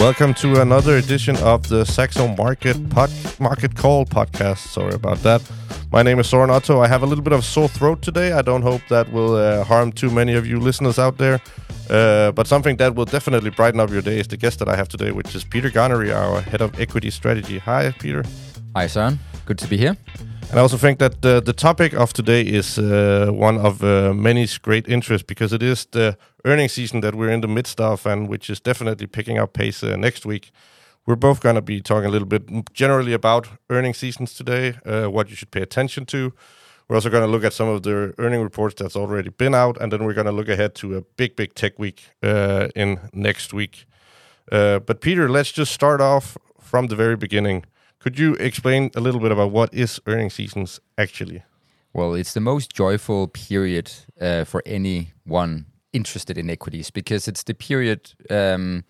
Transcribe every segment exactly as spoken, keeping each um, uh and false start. Welcome to another edition of the Saxo Market pod- Market Call podcast. Sorry about that. My name is Soren Otto. I have a little bit of sore throat today. I don't hope that will uh, harm too many of you listeners out there. Uh, but something that will definitely brighten up your day is the guest that I have today, which is Peter Garnry, our head of equity strategy. Hi, Peter. Hi, Soren. Good to be here. And I also think that uh, the topic of today is uh, one of uh, many great interest because it is the earnings season that we're in the midst of, and which is definitely picking up pace uh, next week. We're both going to be talking a little bit generally about earnings seasons today, uh, what you should pay attention to. We're also going to look at some of the earning reports that's already been out, and then we're going to look ahead to a big, big tech week uh, in next week. Uh, but Peter, let's just start off from the very beginning. Could you explain a little bit about what is earnings seasons actually? Well, it's the most joyful period uh, for anyone interested in equities because it's the period um,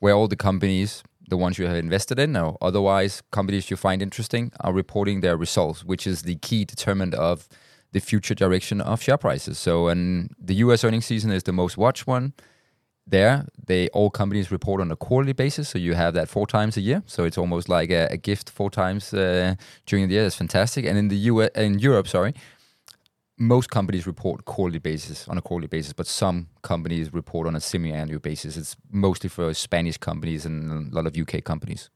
where all the companies, the ones you have invested in or otherwise companies you find interesting, are reporting their results, which is the key determinant of the future direction of share prices. So, and the U S earnings season is the most watched one. There, they all companies report on a quarterly basis, so you have that four times a year. So it's almost like a, a gift four times uh, during the year. It's fantastic. And in the U S, in Europe, sorry, most companies report quarterly basis on a quarterly basis, but some companies report on a semi-annual basis. It's mostly for Spanish companies and a lot of U K companies.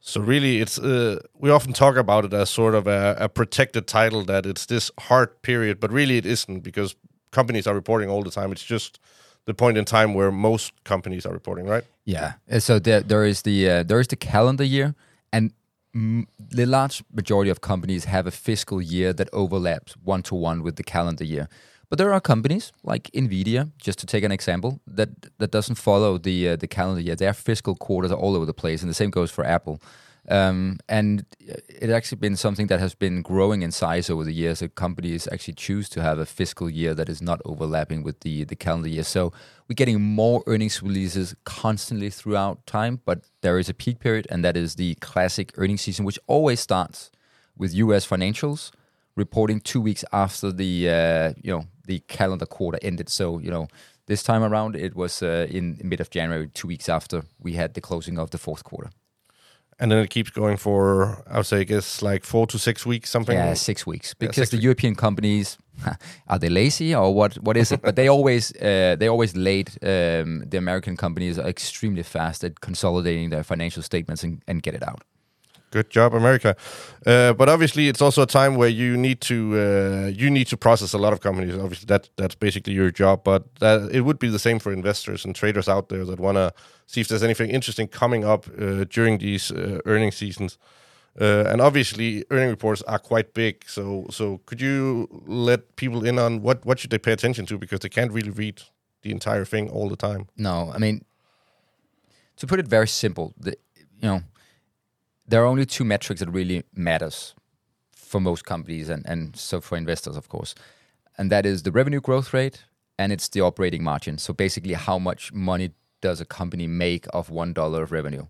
So really, it's uh, we often talk about it as sort of a, a protected title that it's this hard period, but really it isn't because companies are reporting all the time. It's just the point in time where most companies are reporting, right? Yeah. So there, there is the uh, there is the calendar year, and m- the large majority of companies have a fiscal year that overlaps one to one with the calendar year. But there are companies like Nvidia, just to take an example, that that doesn't follow the uh, the calendar year. Their fiscal quarters are all over the place, and the same goes for Apple. Um, and it's actually been something that has been growing in size over the years. So companies actually choose to have a fiscal year that is not overlapping with the, the calendar year. So we're getting more earnings releases constantly throughout time, but there is a peak period, and that is the classic earnings season, which always starts with U S financials reporting two weeks after the uh, you know the calendar quarter ended. So you know this time around it was uh, in mid of January, two weeks after we had the closing of the fourth quarter. And then it keeps going for, I would say, I guess, like four to six weeks, something? Yeah, six weeks. Because yeah, six the weeks. European companies, are they lazy or what? What is it? But they always uh, they always late. Um, the American companies are extremely fast at consolidating their financial statements and, and get it out. Good job, America. Uh, but obviously, it's also a time where you need to uh, you need to process a lot of companies. Obviously, that that's basically your job. But that, it would be the same for investors and traders out there that want to see if there's anything interesting coming up uh, during these uh, earnings seasons. Uh, and obviously, earning reports are quite big. So so could you let people in on what, what should they pay attention to? Because they can't really read the entire thing all the time. No, I mean, to put it very simple, the, you know, there are only two metrics that really matters for most companies and, and so for investors, of course. And that is the revenue growth rate and it's the operating margin. So basically how much money does a company make of one dollar of revenue?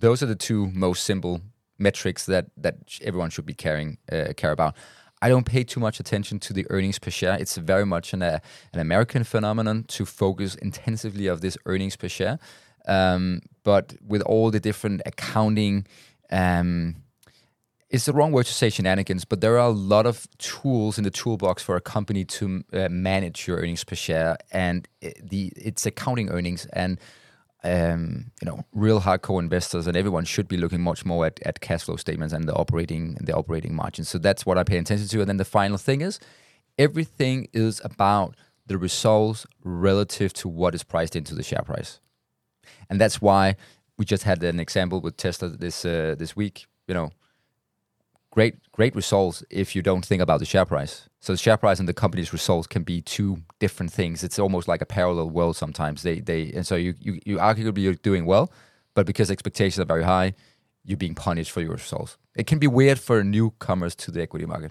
Those are the two most simple metrics that, that everyone should be caring uh, care about. I don't pay too much attention to the earnings per share. It's very much an, uh, an American phenomenon to focus intensively on this earnings per share. Um, but with all the different accounting, um, it's the wrong word to say shenanigans, but there are a lot of tools in the toolbox for a company to uh, manage your earnings per share and it, the its accounting earnings. And um, you know, real hardcore investors and everyone should be looking much more at, at cash flow statements and the operating the operating margins. So that's what I pay attention to. And then the final thing is, everything is about the results relative to what is priced into the share price. And that's why we just had an example with Tesla this uh, this week. You know, great great results if you don't think about the share price. So the share price and the company's results can be two different things. It's almost like a parallel world sometimes. They they and so you you, you arguably you're doing well, but because expectations are very high, you're being punished for your results. It can be weird for newcomers to the equity market.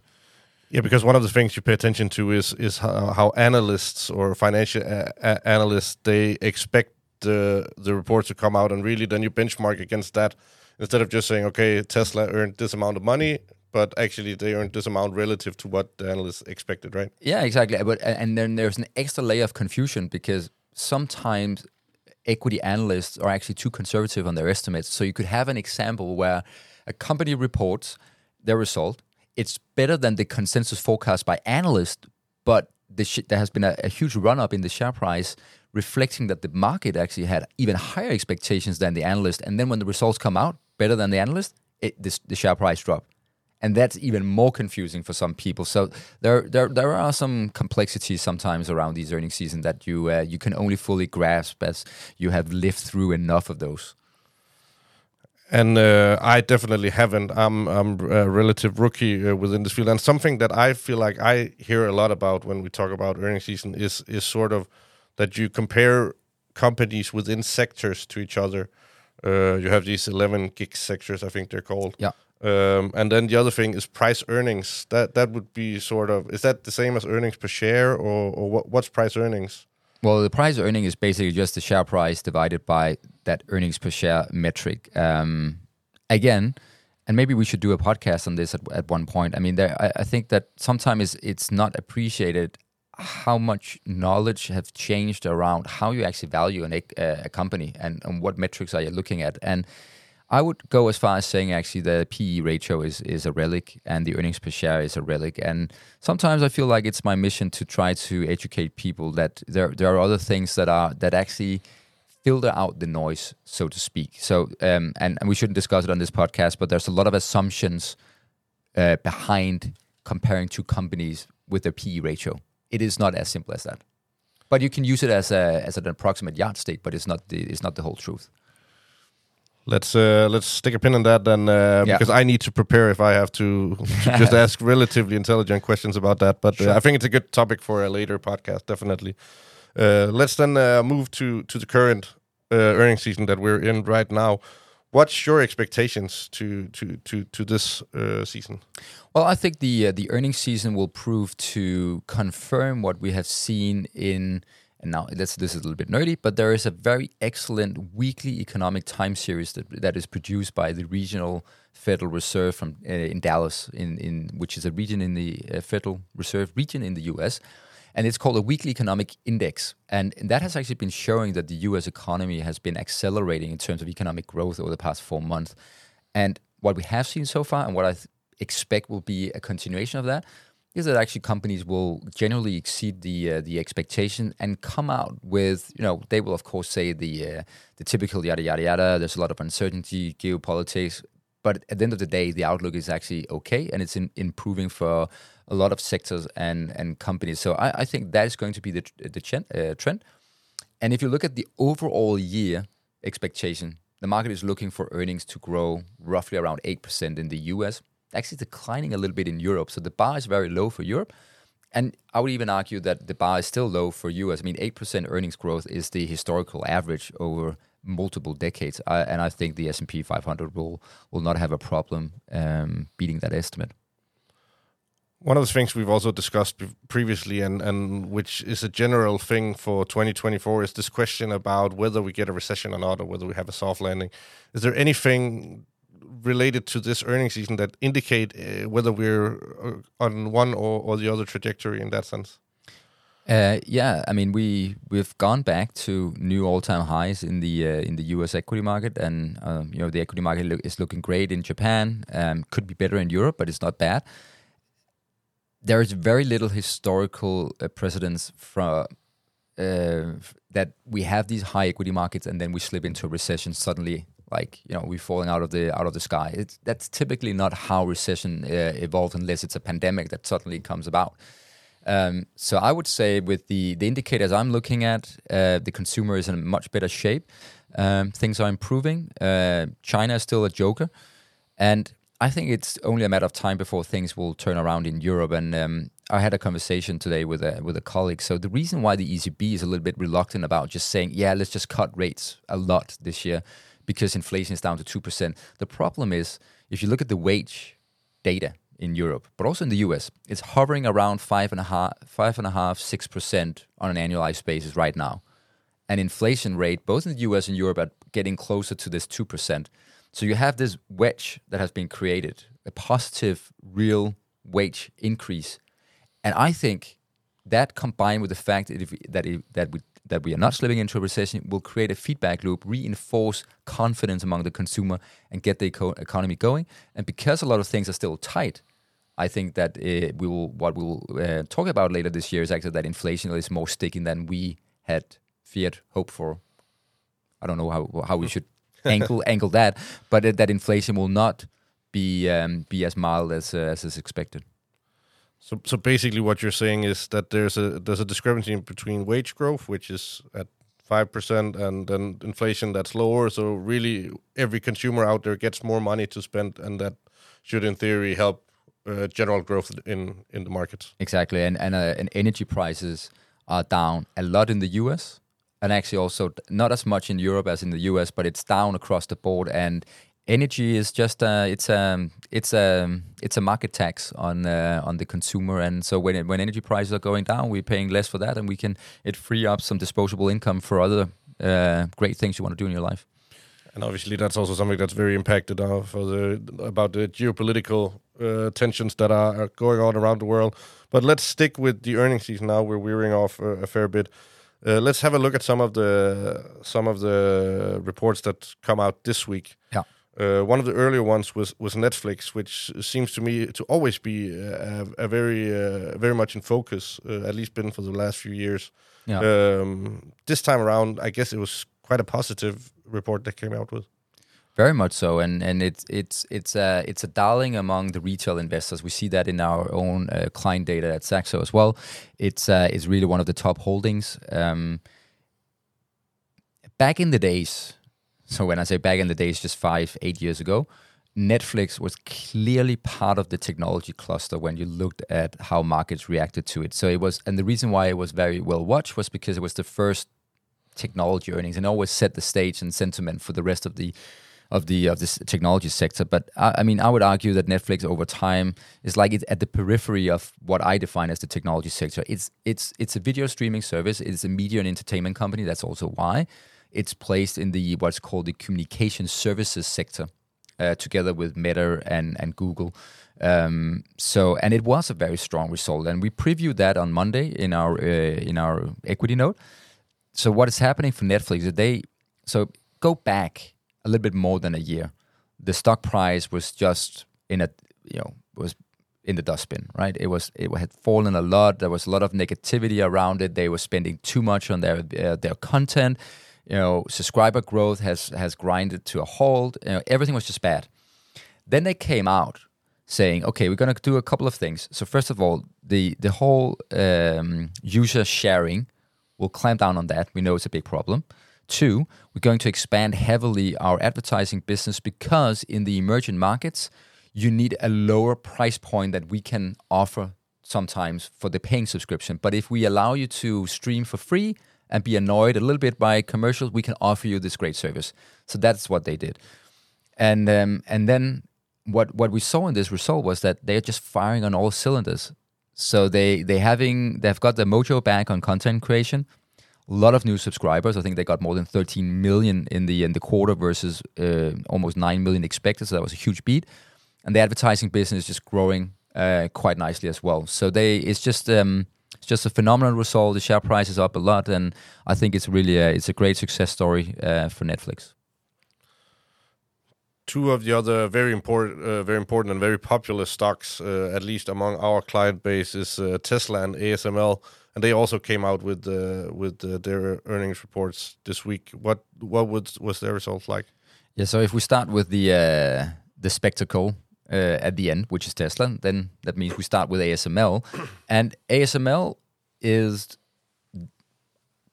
Yeah, because one of the things you pay attention to is is how, how analysts or financial a- a- analysts they expect the the reports to come out, and really then you benchmark against that instead of just saying, okay, Tesla earned this amount of money, but actually they earned this amount relative to what the analysts expected, right? Yeah, exactly. But and then there's an extra layer of confusion because sometimes equity analysts are actually too conservative on their estimates. So you could have an example where a company reports their result. It's better than the consensus forecast by analysts, but the sh- there has been a, a huge run-up in the share price, reflecting that the market actually had even higher expectations than the analyst. And then when the results come out better than the analyst, it, this, the share price dropped. And that's even more confusing for some people. So there, there, there are some complexities sometimes around these earnings season that you uh, you can only fully grasp as you have lived through enough of those. And uh, I definitely haven't. I'm I'm a relative rookie uh, within this field. And something that I feel like I hear a lot about when we talk about earnings season is is sort of that you compare companies within sectors to each other. Uh, you have these eleven gig sectors, I think they're called. Yeah. Um, and then the other thing is price earnings. That that would be sort of, is that the same as earnings per share, or, or what, what's price earnings? Well, the price earning is basically just the share price divided by that earnings per share metric. Um, again, and maybe we should do a podcast on this at, at one point. I mean, there, I, I think that sometimes it's, it's not appreciated how much knowledge have changed around how you actually value an, a, a company and, and what metrics are you looking at. And I would go as far as saying actually the P E ratio is is a relic and the earnings per share is a relic. And sometimes I feel like it's my mission to try to educate people that there there are other things that are that actually filter out the noise, so to speak. So um, and, and we shouldn't discuss it on this podcast, but there's a lot of assumptions uh, behind comparing two companies with their P E ratio. It is not as simple as that. But you can use it as a as an approximate yardstick, but it's not the it's not the whole truth. Let's uh, let's stick a pin in that then, uh, yeah. because I need to prepare if I have to, to just ask relatively intelligent questions about that. But sure. uh, I think it's a good topic for a later podcast, definitely. Uh, let's then uh, move to, to the current uh, earnings season that we're in right now. What's your expectations to to to to this uh, season? Well, I think the uh, the earnings season will prove to confirm what we have seen in. And now this, this is a little bit nerdy, but there is a very excellent weekly economic time series that that is produced by the regional Federal Reserve from uh, in Dallas, in, in which is a region in the uh, Federal Reserve region in the U S, and it's called a weekly economic index. And that has actually been showing that the U S economy has been accelerating in terms of economic growth over the past four months. And what we have seen so far, and what I th- expect will be a continuation of that, is that actually companies will generally exceed the uh, the expectation and come out with, you know, they will of course say the uh, the typical yada yada yada. There's a lot of uncertainty, geopolitics, but at the end of the day, the outlook is actually okay, and it's in, improving for a lot of sectors and and companies. So I, I think that is going to be the the trend, uh, trend. And if you look at the overall year expectation, the market is looking for earnings to grow roughly around eight percent in the U S. Actually declining a little bit in Europe. So the bar is very low for Europe. And I would even argue that the bar is still low for U S. I mean, eight percent earnings growth is the historical average over multiple decades. I, and I think the S and P five hundred will, will not have a problem um, beating that estimate. One of the things we've also discussed previously, and, and which is a general thing for twenty twenty-four, is this question about whether we get a recession or not, or whether we have a soft landing. Is there anything related to this earnings season that indicate uh, whether we're on one or, or the other trajectory in that sense? Uh, yeah, I mean, we, we've gone back to new all-time highs in the uh, in the U S equity market, and um, you know, the equity market lo- is looking great in Japan. Um, could be better in Europe, but it's not bad. There is very little historical uh, precedence from uh, that we have these high equity markets and then we slip into a recession suddenly. Like, you know, we're falling out of the out of the sky. It's, that's typically not how recession uh, evolves, unless it's a pandemic that suddenly comes about. Um, so I would say with the, the indicators I'm looking at, uh, the consumer is in a much better shape. Um, things are improving. Uh, China is still a joker. And I think it's only a matter of time before things will turn around in Europe. And um, I had a conversation today with a with a colleague. So the reason why the E C B is a little bit reluctant about just saying, yeah, let's just cut rates a lot this year, because inflation is down to two percent. The problem is, if you look at the wage data in Europe, but also in the U S, it's hovering around five and a half, five and a half, six percent on an annualized basis right now. And inflation rate, both in the U S and Europe, are getting closer to this two percent. So you have this wedge that has been created, a positive real wage increase. And I think That combined with the fact that if, that if, that we that we are not slipping into a recession will create a feedback loop, reinforce confidence among the consumer, and get the eco- economy going. And because a lot of things are still tight, I think that uh, we will what we will uh, talk about later this year is actually that inflation is more sticky than we had feared, hoped for. I don't know how how we should angle angle that, but uh, that inflation will not be um, be as mild as uh, as is expected. So, so basically, what you're saying is that there's a there's a discrepancy between wage growth, which is at five percent, and then inflation that's lower. So, really, every consumer out there gets more money to spend, and that should, in theory, help uh, general growth in, in the markets. Exactly, and and, uh, and energy prices are down a lot in the U S, and actually also not as much in Europe as in the U S, but it's down across the board. And energy is just uh, it's a it's a it's a market tax on uh, on the consumer, and so when it, when energy prices are going down, we're paying less for that, and we can it free up some disposable income for other uh, great things you want to do in your life. And obviously, that's also something that's very impacted uh, for the about the geopolitical uh, tensions that are, are going on around the world. But let's stick with the earnings season now. We're veering off a, a fair bit. Uh, let's have a look at some of the some of the reports that come out this week. Yeah. Uh, one of the earlier ones was, was Netflix, which seems to me to always be a, a very uh, very much in focus, uh, at least been for the last few years. Yeah. Um, this time around, I guess it was quite a positive report that came out with. Very much so, and and it's it's it's a it's a darling among the retail investors. We see that in our own uh, client data at Saxo as well. It's uh, it's really one of the top holdings. Um, back in the days. So when I say back in the days, just five, eight years ago, Netflix was clearly part of the technology cluster when you looked at how markets reacted to it. So it was, and the reason why it was very well watched was because it was the first technology earnings and always set the stage and sentiment for the rest of the of the of this technology sector. But I, I mean, I would argue that Netflix over time is like it's at the periphery of what I define as the technology sector. It's it's it's a video streaming service. It's a media and entertainment company. That's also why it's placed in the what's called the communication services sector, uh, together with Meta and and Google. Um, so, and it was a very strong result, and we previewed that on Monday in our uh, in our equity note. So, what is happening for Netflix? That they so go back a little bit more than a year. The stock price was just in a you know was in the dustbin, right? It was it had fallen a lot. There was a lot of negativity around it. They were spending too much on their uh, their content. You know, subscriber growth has has grinded to a halt. You know, everything was just bad. Then they came out saying, "Okay, we're going to do a couple of things. So first of all, the the whole um, user sharing will clamp down on that. We know it's a big problem. Two, we're going to expand heavily our advertising business because in the emerging markets, you need a lower price point that we can offer sometimes for the paying subscription. But if we allow you to stream for free and be annoyed a little bit by commercials, we can offer you this great service." So that's what they did. And um, and then what what we saw in this result was that they're just firing on all cylinders. So they they having they've got the mojo back on content creation. A lot of new subscribers. I think they got more than thirteen million in the in the quarter versus uh, almost nine million expected. So that was a huge beat. And the advertising business is just growing uh, quite nicely as well. So they it's just. Um, It's just a phenomenal result. The share price is up a lot, and I think it's really a, it's a great success story uh, for Netflix. Two of the other very important, uh, very important, and very popular stocks, uh, at least among our client base, is uh, Tesla and A S M L, and they also came out with uh, with uh, their earnings reports this week. What what was was their result like? Yeah, so if we start with the uh, the spectacle. Uh, at the end, which is Tesla, then that means we start with A S M L. And A S M L is,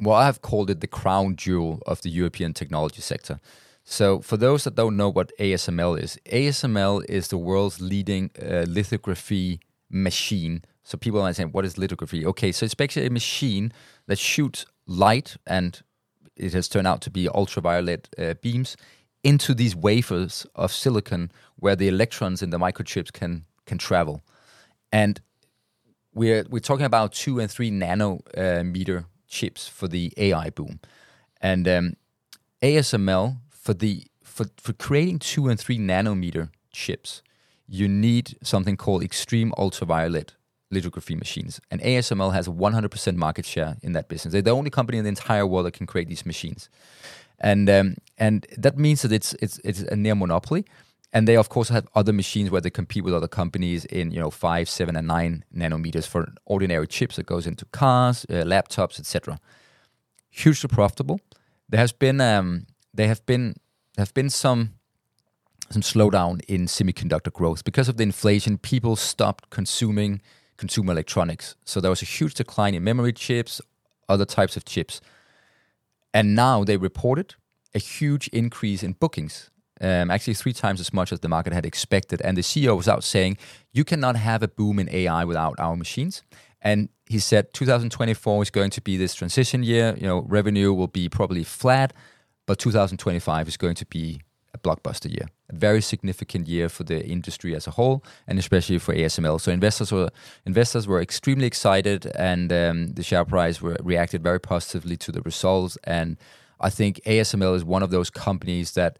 well, I've called it the crown jewel of the European technology sector. So for those that don't know what A S M L is, A S M L is the world's leading uh, lithography machine. So people might say, what is lithography? Okay, so it's basically a machine that shoots light, and it has turned out to be ultraviolet uh, beams, into these wafers of silicon where the electrons in the microchips can can travel. And we're we're talking about two and three nanometer uh, chips for the A I boom. And um, A S M L, for the for, for creating two and three nanometer chips, you need something called extreme ultraviolet lithography machines. And A S M L has one hundred percent market share in that business. They're the only company in the entire world that can create these machines. And um, and that means that it's it's it's a near monopoly. And they, of course, have other machines where they compete with other companies in, you know, five, seven, and nine nanometers for ordinary chips that goes into cars, uh, laptops, et cetera. Hugely profitable. There has been um, there have been have been some some slowdown in semiconductor growth because of the inflation. People stopped consuming consumer electronics, so there was a huge decline in memory chips, other types of chips, and now they reported a huge increase in bookings. Um, actually three times as much as the market had expected. And the C E O was out saying, you cannot have a boom in A I without our machines. And he said two thousand twenty-four is going to be this transition year. You know, revenue will be probably flat, but two thousand twenty-five is going to be a blockbuster year, a very significant year for the industry as a whole, and especially for A S M L. So investors were investors were extremely excited, and um, the share price were, reacted very positively to the results. And I think A S M L is one of those companies that,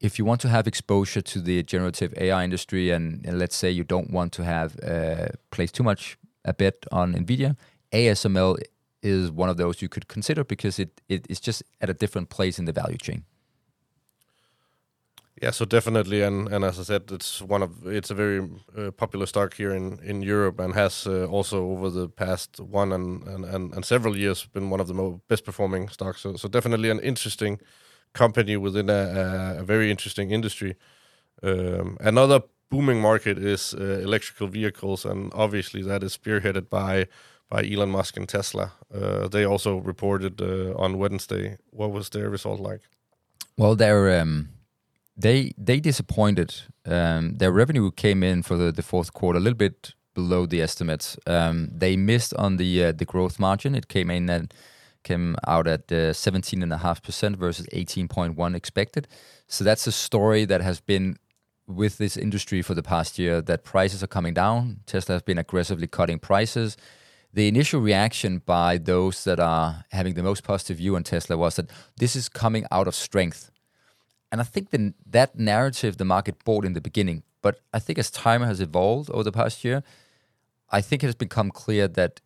if you want to have exposure to the generative A I industry, and, and let's say you don't want to have uh, place too much a bet on Nvidia, A S M L is one of those you could consider because it, it it's just at a different place in the value chain. Yeah, so definitely, and, and as I said, it's one of it's a very uh, popular stock here in, in Europe, and has uh, also over the past one and, and, and, and several years been one of the most best performing stocks. So so definitely an interesting company within a, a very interesting industry. Um, another booming market is uh, electrical vehicles, and obviously that is spearheaded by by Elon Musk and Tesla. Uh, they also reported uh, on Wednesday. What was their result like? Well, they're um, they they disappointed. Um, their revenue came in for the, the fourth quarter a little bit below the estimates. Um, they missed on the uh, the growth margin. It came in at came out at seventeen point five percent versus eighteen point one expected. So that's a story that has been with this industry for the past year, that prices are coming down. Tesla has been aggressively cutting prices. The initial reaction by those that are having the most positive view on Tesla was that this is coming out of strength. And I think the, that narrative the market bought in the beginning, but I think as time has evolved over the past year, I think it has become clear that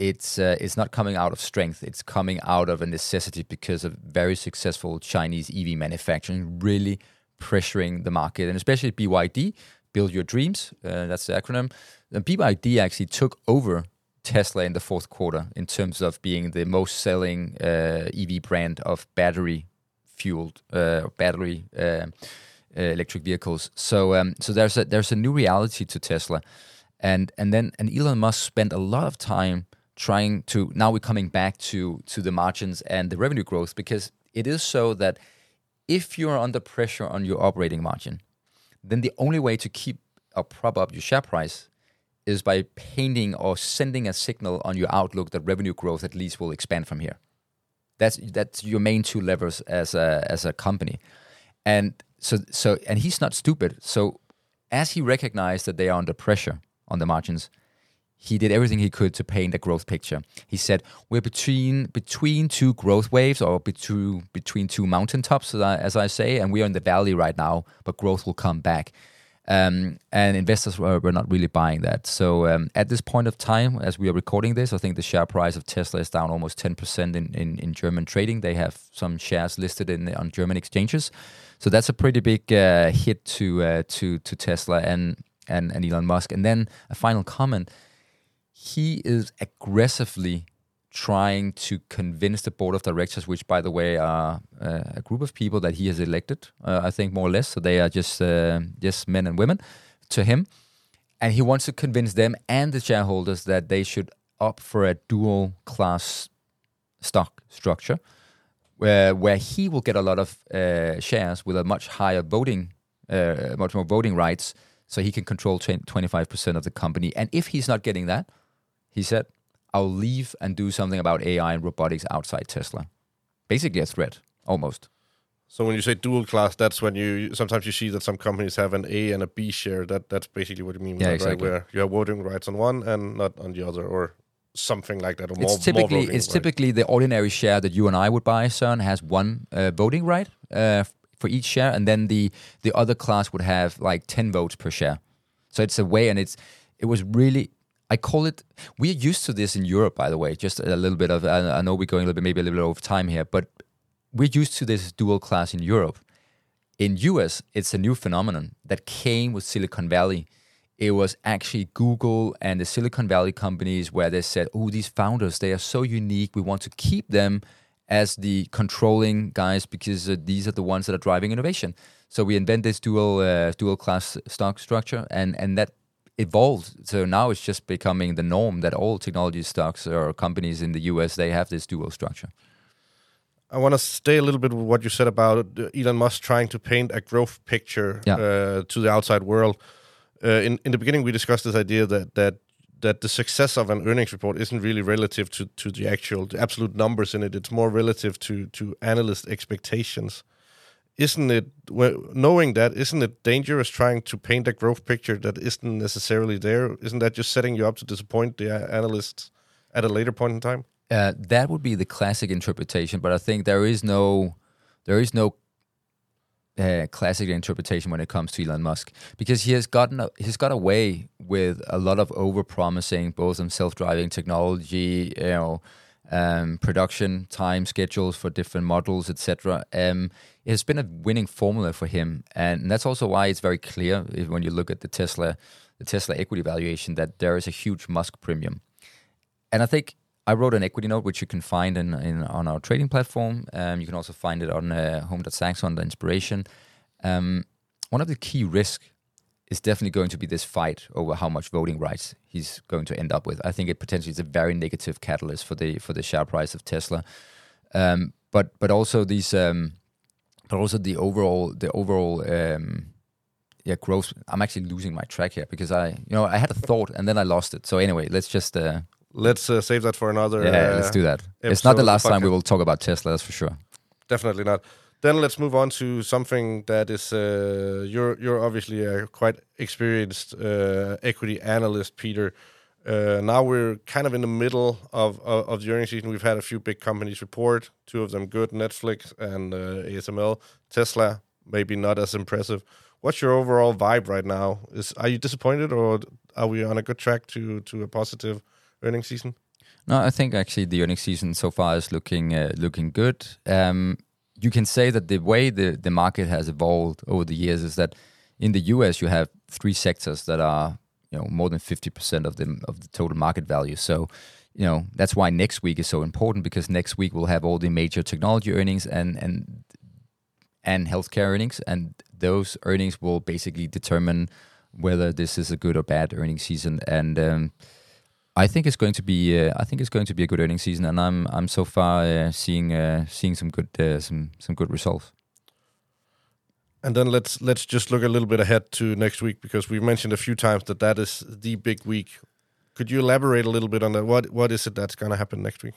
It's uh, it's not coming out of strength. It's coming out of a necessity because of very successful Chinese E V manufacturing really pressuring the market, and especially B Y D, Build Your Dreams. Uh, that's the acronym. And B Y D actually took over Tesla in the fourth quarter in terms of being the most selling uh, E V brand of battery fueled uh, battery uh, uh, electric vehicles. So um, so there's a there's a new reality to Tesla, and and then and Elon Musk spent a lot of time trying to, now we're coming back to to the margins and the revenue growth, because it is so that if you are under pressure on your operating margin, then the only way to keep or prop up your share price is by painting or sending a signal on your outlook that revenue growth at least will expand from here. That's that's your main two levers as a as a company, and so so and he's not stupid. So as he recognized that they are under pressure on the margins, he did everything he could to paint a growth picture. He said, we're between between two growth waves, or between, between two mountaintops, as I say, and we are in the valley right now, but growth will come back. Um, and investors were, were not really buying that. So um, at this point of time, as we are recording this, I think the share price of Tesla is down almost ten percent in, in, in German trading. They have some shares listed in on German exchanges. So that's a pretty big uh, hit to, uh, to to Tesla and, and, and Elon Musk. And then a final comment. He is aggressively trying to convince the board of directors, which, by the way, are uh, a group of people that he has elected, uh, I think, more or less. So they are just uh, just men and women to him. And he wants to convince them and the shareholders that they should opt for a dual-class stock structure, where, where he will get a lot of uh, shares with a much higher voting, uh, much more voting rights, so he can control twenty-five percent of the company. And if he's not getting that, he said, I'll leave and do something about A I and robotics outside Tesla. Basically a threat, almost. So when you say dual class, that's when you sometimes you see that some companies have an A and a B share. That That's basically what you mean, yeah, that, exactly. Right? Where you have voting rights on one and not on the other, or something like that. Or it's more, typically, more voting, it's right? Typically the ordinary share that you and I would buy, Søren, has one uh, voting right uh, for each share, and then the the other class would have like ten votes per share. So it's a way, and it's it was really... I call it, we're used to this in Europe, by the way, just a little bit of, I know we're going a little bit, maybe a little bit over time here, but we're used to this dual class in Europe. In U S, it's a new phenomenon that came with Silicon Valley. It was actually Google and the Silicon Valley companies where they said, oh, these founders, they are so unique. We want to keep them as the controlling guys because uh, these are the ones that are driving innovation. So we invent this dual uh, dual class stock structure, and, and that evolved. So now it's just becoming the norm that all technology stocks or companies in the U S, they have this dual structure. I want to stay a little bit with what you said about Elon Musk trying to paint a growth picture yeah. uh, to the outside world. Uh, in in the beginning, we discussed this idea that that that the success of an earnings report isn't really relative to, to the actual the absolute numbers in it. It's more relative to to analyst expectations. Isn't it? Well, knowing that, isn't it dangerous trying to paint a growth picture that isn't necessarily there? Isn't that just setting you up to disappoint the uh, analysts at a later point in time? Uh, that would be the classic interpretation, but I think there is no, there is no uh, classic interpretation when it comes to Elon Musk, because he has gotten a, he's got away with a lot of over-promising, both on self-driving technology, you know, um, production time schedules for different models, et cetera. Um, it has been a winning formula for him, and that's also why it's very clear when you look at the Tesla, the Tesla equity valuation, that there is a huge Musk premium, and I think. I wrote an equity note, which you can find in, in on our trading platform. Um, you can also find it on uh, home dot saxo under inspiration. Um, one of the key risks is definitely going to be this fight over how much voting rights he's going to end up with. I think it potentially is a very negative catalyst for the for the share price of Tesla. Um, but but also these, um, but also the overall the overall. Um, Yeah, growth. I'm actually losing my track here because I, you know, I had a thought and then I lost it. So anyway, let's just uh, let's uh, save that for another. Yeah, uh, let's do that. It's not the last the time we will talk about Tesla, that's for sure. Definitely not. Then let's move on to something that is uh, you're you're obviously a quite experienced uh, equity analyst, Peter. Uh, now we're kind of in the middle of, of of the earnings season. We've had a few big companies report. Two of them good: Netflix and uh, A S M L. Tesla, maybe not as impressive. What's your overall vibe right now? Is are you disappointed, or are we on a good track to to a positive earnings season? No, I think actually the earnings season so far is looking uh, looking good. Um, you can say that the way the, the market has evolved over the years is that in the U S you have three sectors that are, you know, more than fifty percent of the of the total market value. So, you know, that's why next week is so important, because next week we'll have all the major technology earnings and and. and healthcare earnings, and those earnings will basically determine whether this is a good or bad earnings season. And um, I think it's going to be, uh, I think it's going to be a good earnings season. And I'm, I'm so far uh, seeing, uh, seeing some good, uh, some, some good results. And then let's let's just look a little bit ahead to next week, because we mentioned a few times that that is the big week. Could you elaborate a little bit on that? What what is it that's going to happen next week?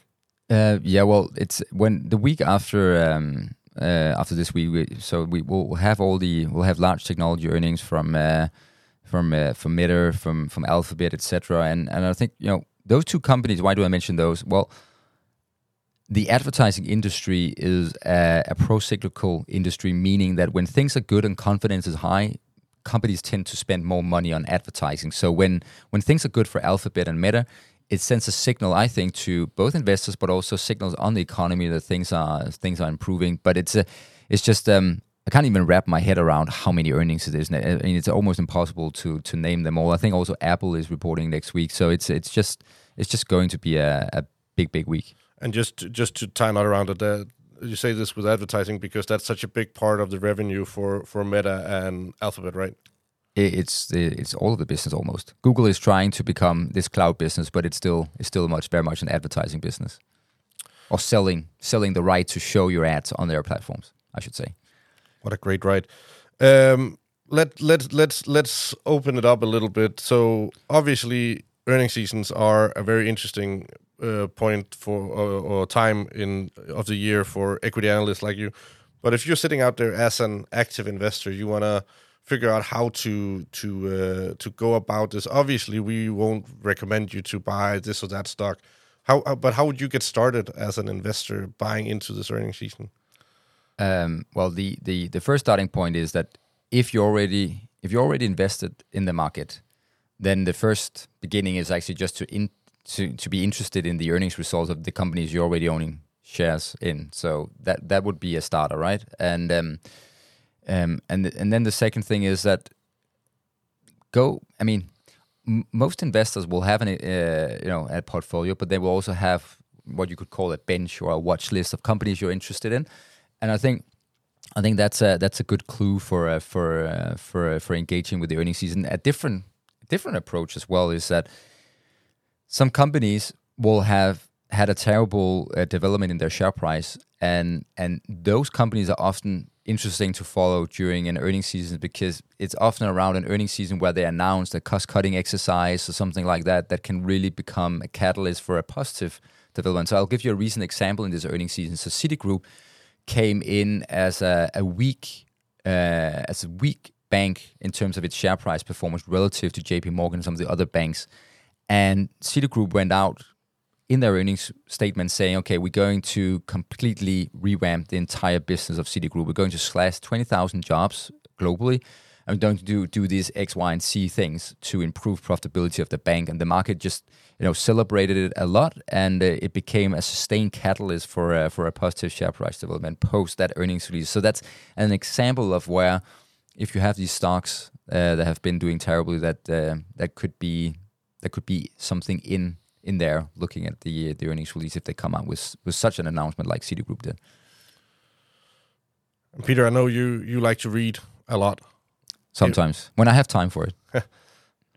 Uh, yeah, well, it's when the week after. Um, Uh, after this week, we, so we will have all the we'll have large technology earnings from uh, from uh, from Meta, from from Alphabet, et cetera. And and I think, you know, those two companies. Why do I mention those? Well, the advertising industry is a, a pro-cyclical industry, meaning that when things are good and confidence is high, companies tend to spend more money on advertising. So when when things are good for Alphabet and Meta, it sends a signal, I think, to both investors, but also signals on the economy that things are things are improving. But it's a, it's just um, I can't even wrap my head around how many earnings it is. I mean, it's almost impossible to to name them all. I think also Apple is reporting next week, so it's it's just it's just going to be a, a big big week. And just just to tie not around it, uh, you say this with advertising because that's such a big part of the revenue for for Meta and Alphabet, right? It's it's all of the business almost. Google is trying to become this cloud business, but it's still it's still much very much an advertising business, or selling selling the right to show your ads on their platforms, I should say. What a great right! Um, let let let's let's open it up a little bit. So obviously, earnings seasons are a very interesting uh, point for or, or time in of the year for equity analysts like you. But if you're sitting out there as an active investor, you wanna figure out how to to uh, to go about this. Obviously, we won't recommend you to buy this or that stock. How, uh, but how would you get started as an investor buying into this earnings season? Um, well, the, the the first starting point is that if you're already if you're already invested in the market, then the first beginning is actually just to in, to, to be interested in the earnings results of the companies you're already owning shares in. So that that would be a starter, right? And um, um, and and then the second thing is that go. I mean, m- most investors will have an uh, you know a portfolio, but they will also have what you could call a bench or a watch list of companies you're interested in. And I think I think that's a that's a good clue for uh, for uh, for uh, for engaging with the earnings season. A different different approach as well is that some companies will have had a terrible uh, development in their share price, and and those companies are often interesting to follow during an earnings season, because it's often around an earnings season where they announce a cost-cutting exercise or something like that that can really become a catalyst for a positive development. So I'll give you a recent example in this earnings season. So Citigroup came in as a, a weak uh, as a weak bank in terms of its share price performance relative to J P Morgan and some of the other banks. And Citigroup went out in their earnings statement saying, okay, we're going to completely revamp the entire business of Citigroup. We're going to slash twenty thousand jobs globally. And we're going to do, do these X, Y, and C things to improve profitability of the bank. And the market just you know, celebrated it a lot, and uh, it became a sustained catalyst for uh, for a positive share price development post that earnings release. So that's an example of where, if you have these stocks uh, that have been doing terribly, that uh, that could be that could be something in in there. Looking at the the earnings release, if they come out with with such an announcement like Citigroup did. Peter, I know you you like to read a lot. Sometimes you, when I have time for it.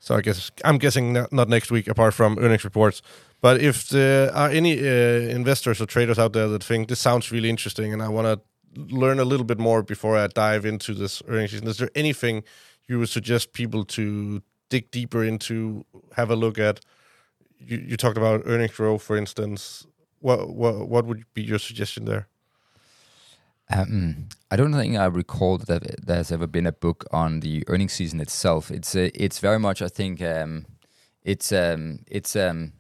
So I guess I'm guessing not next week, apart from earnings reports. But if there are any uh, investors or traders out there that think this sounds really interesting and I want to learn a little bit more before I dive into this earnings season, is there anything you would suggest people to dig deeper into, have a look at? You, you talked about earnings growth, for instance. What what what would be your suggestion there? Um, I don't think I recall that there's ever been a book on the earnings season itself. It's a, it's very much, I think, um, it's um, it's um,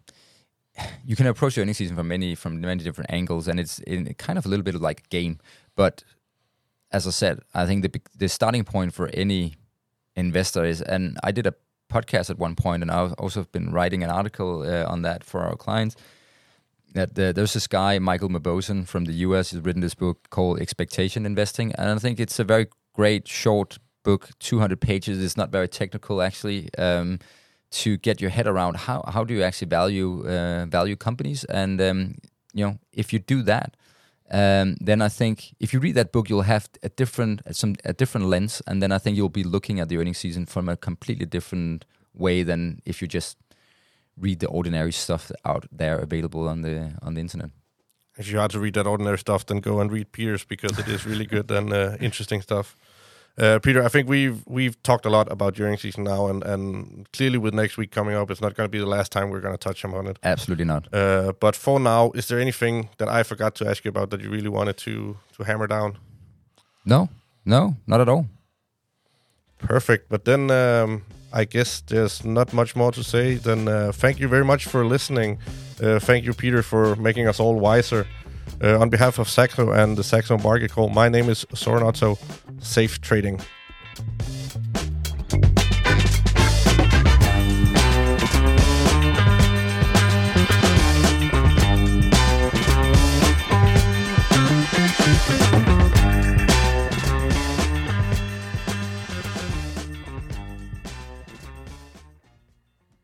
you can approach the earnings season from many from many different angles, and it's in kind of a little bit of like a game. But as I said, I think the the starting point for any investor is, and I did a podcast at one point, and I've also been writing an article uh, on that for our clients. That uh, there's this guy, Michael Mauboussin from the U S, who's written this book called Expectation Investing. And I think it's a very great, short book, two hundred pages. It's not very technical, actually, um, to get your head around how, how do you actually value uh, value companies. And, um, you know, if you do that, um, then I think if you read that book, you'll have a different some a different lens. And then I think you'll be looking at the earnings season from a completely different way than if you just read the ordinary stuff out there available on the on the internet. If you had to read that ordinary stuff, then go and read Peter's, because it is really good and uh, interesting stuff. Uh, Peter, I think we've we've talked a lot about earnings season now, and, and clearly with next week coming up, it's not going to be the last time we're going to touch on it. Absolutely not. Uh, but for now, is there anything that I forgot to ask you about that you really wanted to to hammer down? No, no, not at all. Perfect. But then um, I guess there's not much more to say than uh, thank you very much for listening. Uh, thank you, Peter, for making us all wiser. Uh, on behalf of Saxo and the Saxo Market Call, my name is Soren Otto. Safe trading.